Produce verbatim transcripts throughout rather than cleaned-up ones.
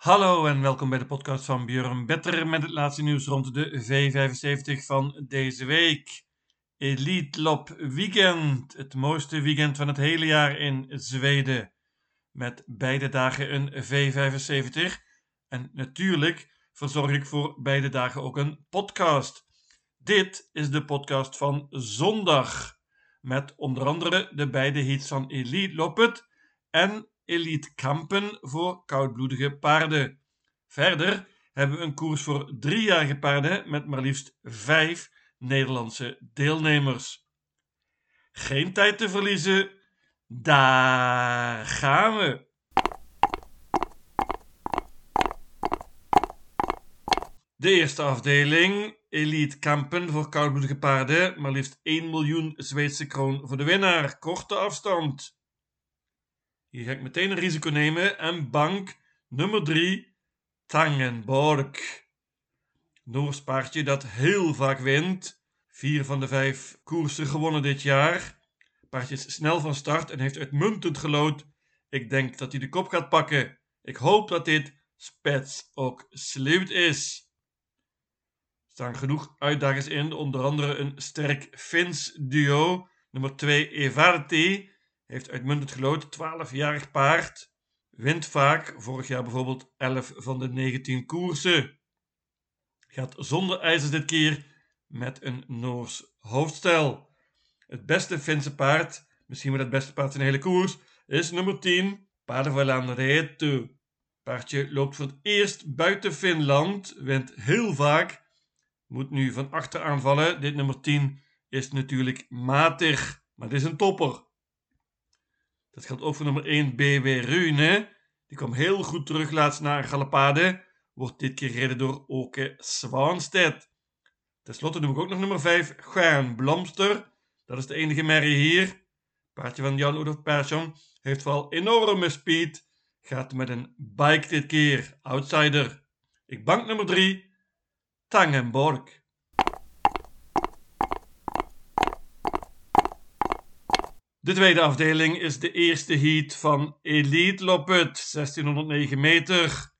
Hallo en welkom bij de podcast van Björn Better met het laatste nieuws rond de V vijfenzeventig van deze week. Elitloppet weekend, het mooiste weekend van het hele jaar in Zweden. Met beide dagen een V vijfenzeventig en natuurlijk verzorg ik voor beide dagen ook een podcast. Dit is de podcast van zondag met onder andere de beide heats van Elitloppet en Elite Kampen voor koudbloedige paarden. Verder hebben we een koers voor driejarige paarden met maar liefst vijf Nederlandse deelnemers. Geen tijd te verliezen, daar gaan we! De eerste afdeling, Elite Kampen voor koudbloedige paarden, maar liefst één miljoen Zweedse kroon voor de winnaar, korte afstand. Hier ga ik meteen een risico nemen en bank nummer drie, Tangen Bork. Noors paardje dat heel vaak wint. Vier van de vijf koersen gewonnen dit jaar. Paardje is snel van start en heeft uitmuntend gelood. Ik denk dat hij de kop gaat pakken. Ik hoop dat dit spets ook sluit is. Er staan genoeg uitdagers in, onder andere een sterk Fins duo. Nummer twee, Evarti. Heeft uitmuntend gelood, twaalfjarig paard. Wint vaak, vorig jaar bijvoorbeeld elf van de negentien koersen. Gaat zonder ijzers dit keer met een Noors hoofdstel. Het beste Finse paard, misschien wel het beste paard in de hele koers, is nummer tien, Paardvalandretu. Paardje loopt voor het eerst buiten Finland, wint heel vaak. Moet nu van achter aanvallen. Dit nummer tien is natuurlijk matig, maar het is een topper. Dat geldt ook voor nummer één, B W. Rune. Die kwam heel goed terug laatst naar galopade. Wordt dit keer gereden door Åke Svanstedt. Ten slotte noem ik ook nog nummer vijf, Gan Blomster. Dat is de enige merrie hier. Paardje van Jan-Udof Persson heeft vooral enorme speed. Gaat met een bike dit keer, outsider. Ik bank nummer drie, Tangen Bork. De tweede afdeling is de eerste heat van Elitloppet, zestienhonderdnegen meter.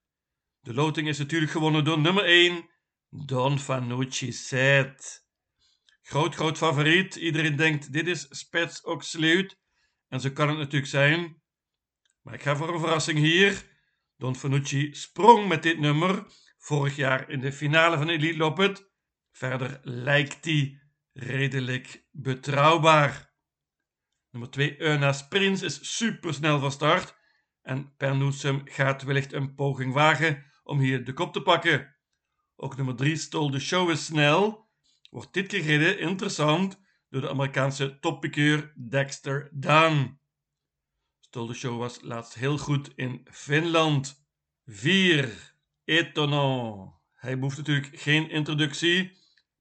De loting is natuurlijk gewonnen door nummer één, Don Fanucci Zet. Groot, groot favoriet. Iedereen denkt, dit is spets ook sleut. En zo kan het natuurlijk zijn. Maar ik ga voor een verrassing hier. Don Fanucci sprong met dit nummer vorig jaar in de finale van Elitloppet. Verder lijkt hij redelijk betrouwbaar. Nummer twee, Eunas Prins is supersnel van start. En Per Noesum gaat wellicht een poging wagen om hier de kop te pakken. Ook nummer drie, Stol de Show is snel. Wordt dit keer gereden, interessant, door de Amerikaanse toppiqueur Dexter Dunn. Stol de Show was laatst heel goed in Finland. vier, Etonen. Hij behoeft natuurlijk geen introductie.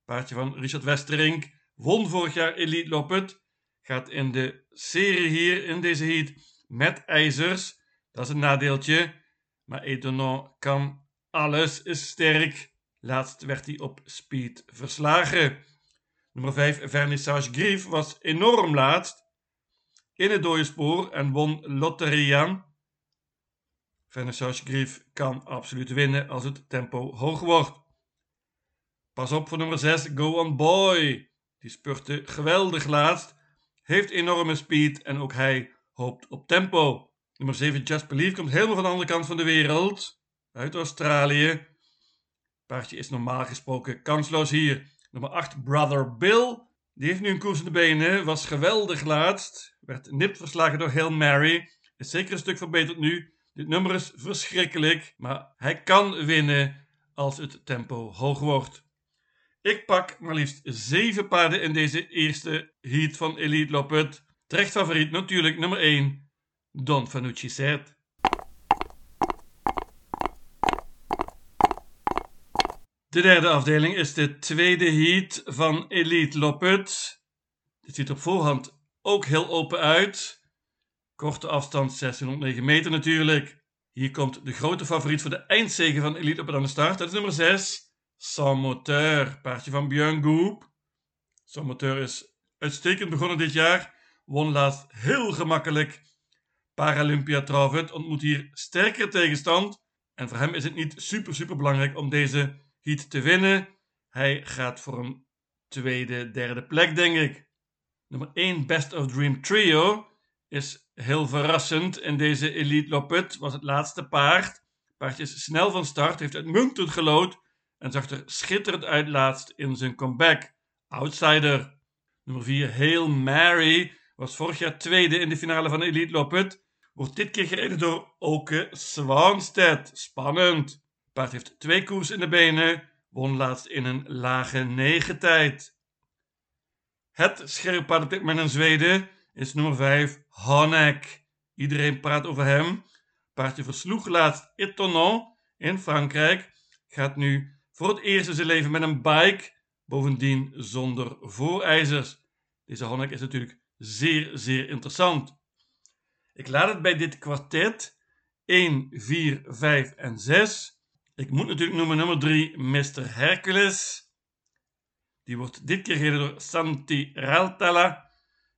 Paardje van Richard Westerink won vorig jaar Elitloppet. Gaat in de serie hier, in deze heat, met ijzers. Dat is een nadeeltje. Maar Etonen kan alles, is sterk. Laatst werd hij op speed verslagen. Nummer vijf, Vernissage Grief was enorm laatst. In het dode spoor en won Lotteriaan. Vernissage Grief kan absoluut winnen als het tempo hoog wordt. Pas op voor nummer zes, Go on Boy. Die spurte geweldig laatst. Heeft enorme speed en ook hij hoopt op tempo. Nummer zeven, Just Believe, komt helemaal van de andere kant van de wereld. Uit Australië. Paardje is normaal gesproken kansloos hier. Nummer acht, Brother Bill. Die heeft nu een koers in de benen. Was geweldig laatst. Werd nipt verslagen door Hail Mary. Is zeker een stuk verbeterd nu. Dit nummer is verschrikkelijk. Maar hij kan winnen als het tempo hoog wordt. Ik pak maar liefst zeven paarden in deze eerste heat van Elitloppet. Terecht favoriet natuurlijk nummer één, Don Fanucci Zet. De derde afdeling is de tweede heat van Elitloppet. Dit ziet op voorhand ook heel open uit. Korte afstand, zestienhonderdnegen meter natuurlijk. Hier komt de grote favoriet voor de eindzege van Elitloppet aan de start. Dat is nummer zes. Samoteur, paardje van Björn Goop. Samoteur is uitstekend begonnen dit jaar. Won laatst heel gemakkelijk. Paralympia Travet ontmoet hier sterkere tegenstand. En voor hem is het niet super super belangrijk om deze heat te winnen. Hij gaat voor een tweede, derde plek, denk ik. Nummer één, Best of Dream Trio, is heel verrassend. In deze Elitloppet was het laatste paard. Paardje is snel van start, heeft uitmuntend gelood en zag er schitterend uit laatst in zijn comeback. Outsider. Nummer vier, Hail Mary, was vorig jaar tweede in de finale van de Elitloppet. Wordt dit keer gereden door Åke Svanstedt. Spannend. Paard heeft twee koers in de benen. Won laatst in een lage negen tijd. Het scherppaard op dit moment in Zweden is nummer vijf, Hanek. Iedereen praat over hem. Paardje versloeg laatst Etonen in Frankrijk. Gaat nu voor het eerst in zijn leven met een bike. Bovendien zonder voorijzers. Deze Hanek is natuurlijk zeer, zeer interessant. Ik laat het bij dit kwartet. één, vier, vijf en zes. Ik moet natuurlijk noemen nummer drie, mister Hercules. Die wordt dit keer gereden door Santtu Raitala.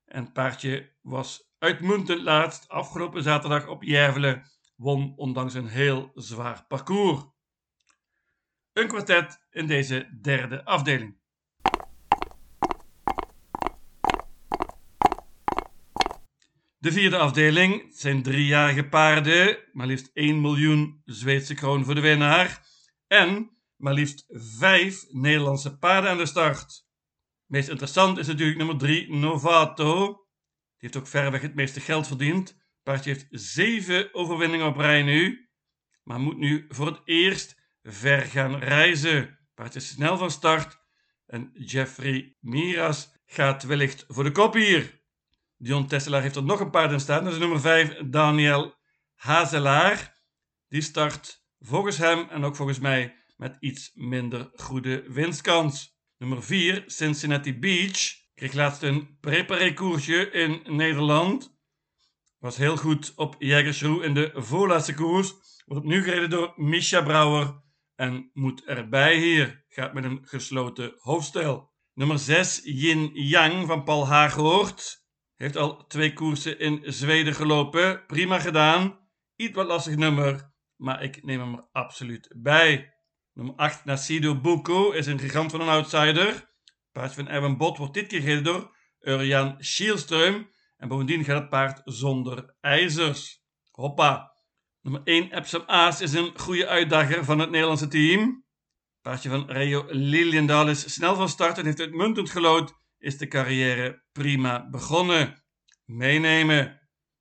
En het paardje was uitmuntend laatst. Afgelopen zaterdag op Järvelen. Won ondanks een heel zwaar parcours. Een kwartet in deze derde afdeling. De vierde afdeling, het zijn driejarige paarden, maar liefst één miljoen Zweedse kroon voor de winnaar. En maar liefst vijf Nederlandse paarden aan de start. Meest interessant is natuurlijk nummer drie, Novato. Die heeft ook verreweg het meeste geld verdiend. Paardje heeft zeven overwinningen op rij nu, maar moet nu voor het eerst ver gaan reizen. Paardje is snel van start en Jeffrey Miras gaat wellicht voor de kop hier. Dion Tesselaar heeft er nog een paard in staan. Dat is nummer vijf, Daniel Hazelaar. Die start volgens hem en ook volgens mij met iets minder goede winstkans. Nummer vier, Cincinnati Beach. Kreeg laatst een préparé-koersje in Nederland. Was heel goed op Jägersro in de voorlaatste koers. Wordt opnieuw gereden door Mischa Brouwer en moet erbij hier. Gaat met een gesloten hoofdstel. Nummer zes, Yin Yang van Paul Haaghoort. Heeft al twee koersen in Zweden gelopen. Prima gedaan. Iets wat lastig nummer, maar ik neem hem er absoluut bij. Nummer acht, Nasido Buko, is een gigant van een outsider. Paard van Erwin Bot wordt dit keer gereden door Örjan Kihlström. En bovendien gaat het paard zonder ijzers. Hoppa. Nummer één, Epsom Aas, is een goede uitdager van het Nederlandse team. Paardje van Reo Liljendahl is snel van start en heeft uitmuntend gelood. Is de carrière prima begonnen. Meenemen.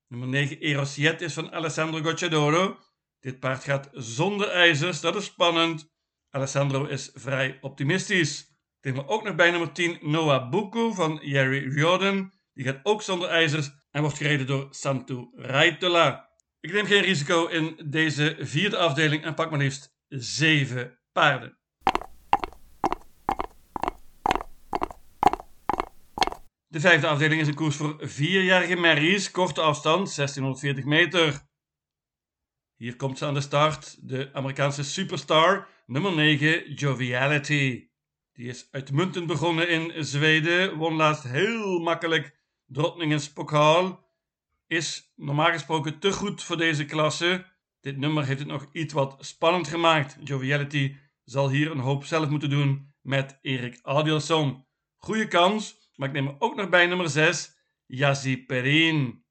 Nummer negen, Eros Jet, is van Alessandro Gocciadoro. Dit paard gaat zonder ijzers, dat is spannend. Alessandro is vrij optimistisch. Ik neem er ook nog bij nummer tien, Noah Buku van Jerry Riordan. Die gaat ook zonder ijzers en wordt gereden door Santtu Raitala. Ik neem geen risico in deze vierde afdeling en pak maar liefst zeven paarden. De vijfde afdeling is een koers voor vierjarige merries, korte afstand, zestienhonderdveertig meter. Hier komt ze aan de start, de Amerikaanse superstar, nummer negen, Joviality. Die is uitmuntend begonnen in Zweden, won laatst heel makkelijk Drottningens Pokaal. Is normaal gesproken te goed voor deze klasse. Dit nummer heeft het nog iets wat spannend gemaakt. Joviality zal hier een hoop zelf moeten doen met Erik Adielsson. Goeie kans. Maar ik neem er ook nog bij nummer zes, Yazi Perrin.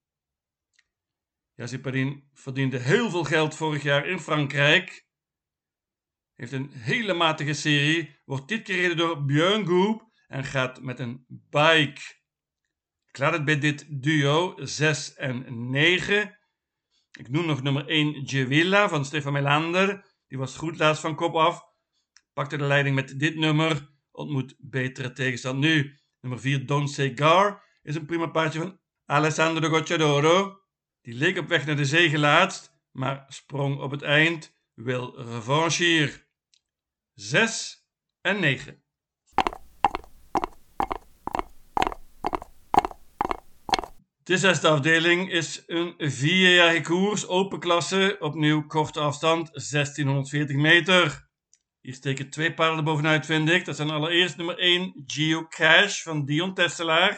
Yazi Perrin verdiende heel veel geld vorig jaar in Frankrijk. Heeft een hele matige serie. Wordt dit keer gereden door Björn Goop en gaat met een bike. Ik laat het bij dit duo, zes en negen. Ik noem nog nummer één, Jewilla van Stefan Melander. Die was goed laatst van kop af. Pakte de leiding met dit nummer. Ontmoet betere tegenstand nu. Nummer vier, Don Segar, is een prima paardje van Alessandro Gocciadoro. Die leek op weg naar de zege laatst, maar sprong op het eind. Wil revanche hier. zes en negen. De zesde afdeling is een vierjarige koers, open klasse, opnieuw korte afstand, zestienhonderdveertig meter. Hier steken twee paarden bovenuit, vind ik. Dat zijn allereerst nummer één, Geo Cash van Dion Tesselaar.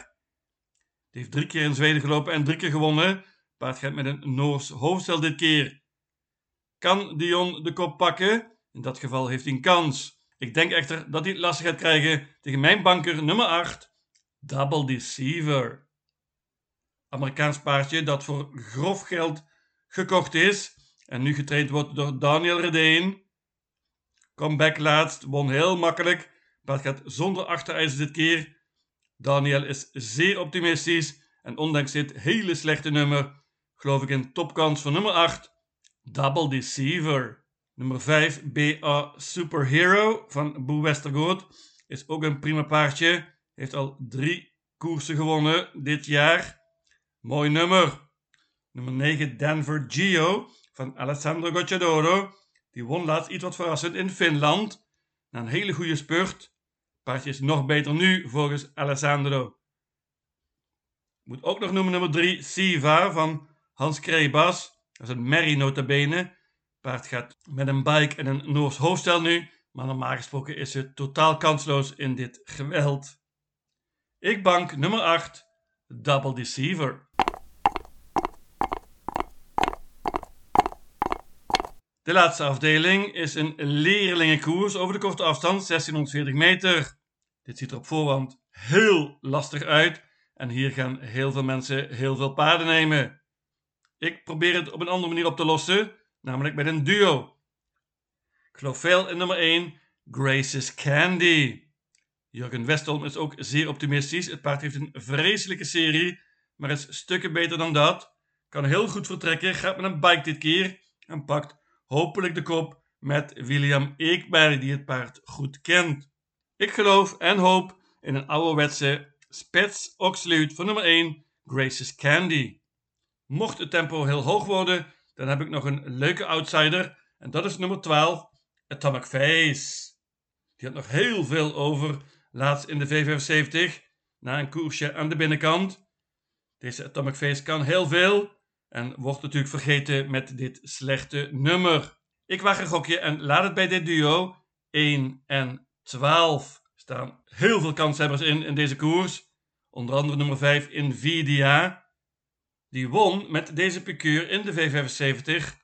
Die heeft drie keer in Zweden gelopen en drie keer gewonnen. Paard gaat met een Noors hoofdstel dit keer. Kan Dion de kop pakken? In dat geval heeft hij een kans. Ik denk echter dat hij het lastig gaat krijgen tegen mijn banker nummer acht, Double Deceiver. Amerikaans paardje dat voor grof geld gekocht is en nu getraind wordt door Daniel Redeen. Comeback laatst, won heel makkelijk, maar het gaat zonder achterijzer dit keer. Daniel is zeer optimistisch en ondanks dit hele slechte nummer geloof ik in topkans van nummer acht, Double Deceiver. Nummer vijf, B A Superhero van Bo Westergaard is ook een prima paardje. Heeft al drie koersen gewonnen dit jaar. Mooi nummer. Nummer negen, Denver Geo van Alessandro Gocciadoro. Die won laatst iets wat verrassend in Finland. Na een hele goede spurt. Paardje is nog beter nu volgens Alessandro. Moet ook nog noemen nummer drie, Siva van Hans Krebas. Dat is een merrie nota bene. Paard gaat met een bike en een Noors hoofdstel nu. Maar normaal gesproken is ze totaal kansloos in dit geweld. Ik bank nummer acht, Double Deceiver. De laatste afdeling is een leerlingenkoers over de korte afstand zestienhonderdveertig meter. Dit ziet er op voorhand heel lastig uit en hier gaan heel veel mensen heel veel paarden nemen. Ik probeer het op een andere manier op te lossen, namelijk met een duo. Ik geloof veel in nummer één, Grace's Candy. Jurgen Westholm is ook zeer optimistisch. Het paard heeft een vreselijke serie, maar is stukken beter dan dat. Kan heel goed vertrekken, gaat met een bike dit keer en pakt hopelijk de kop met William Eekberg, die het paard goed kent. Ik geloof en hoop in een ouderwetse spets oxluit van nummer één, Grace's Candy. Mocht het tempo heel hoog worden, dan heb ik nog een leuke outsider en dat is nummer twaalf, Atomic Face. Die had nog heel veel over laatst in de V vijfenzeventig na een koersje aan de binnenkant. Deze Atomic Face kan heel veel en wordt natuurlijk vergeten met dit slechte nummer. Ik waag een gokje en laat het bij dit duo. één en twaalf. Er staan heel veel kanshebbers in in deze koers. Onder andere nummer vijf, Nvidia. Die won met deze piqueur in de V vijfenzeventig.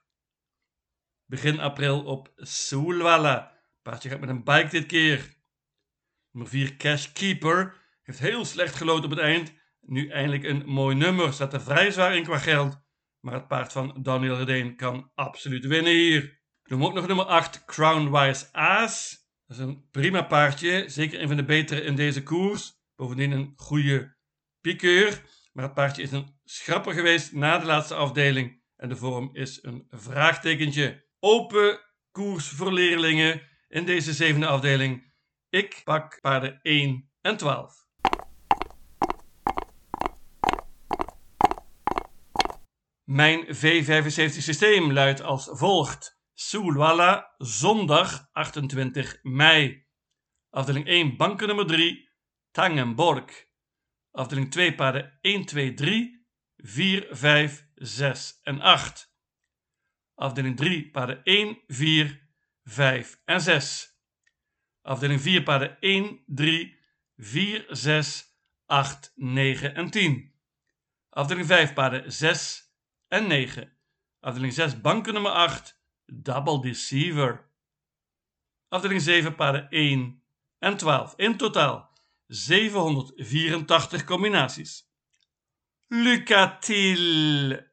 Begin april op Soelwalla. Paardje gaat met een bike dit keer. Nummer vier, Cash Keeper. Heeft heel slecht gelood op het eind. Nu eindelijk een mooi nummer. Staat er vrij zwaar in qua geld. Maar het paard van Daniel Redeen kan absoluut winnen hier. Ik noem ook nog nummer acht, Crownwise Aas. Dat is een prima paardje. Zeker een van de betere in deze koers. Bovendien een goede piqueur. Maar het paardje is een schrapper geweest na de laatste afdeling. En de vorm is een vraagtekentje. Open koers voor leerlingen. In deze zevende afdeling, ik pak paarden één en twaalf. Mijn V vijfenzeventig systeem luidt als volgt. Soelwalla, zondag achtentwintig mei. Afdeling één, banken nummer drie, Tangen Bork. Afdeling twee, paarden één, twee, drie, vier, vijf, zes en acht. Afdeling drie, paarden één, vier, vijf en zes. Afdeling vier, paarden één, drie, vier, zes, acht, negen en tien. Afdeling vijf, paarden zes en negen. Afdeling zes, banken nummer acht, Double Deceiver. Afdeling zeven, paarden één en twaalf. In totaal zevenhonderdvierentachtig combinaties. Lucatiel.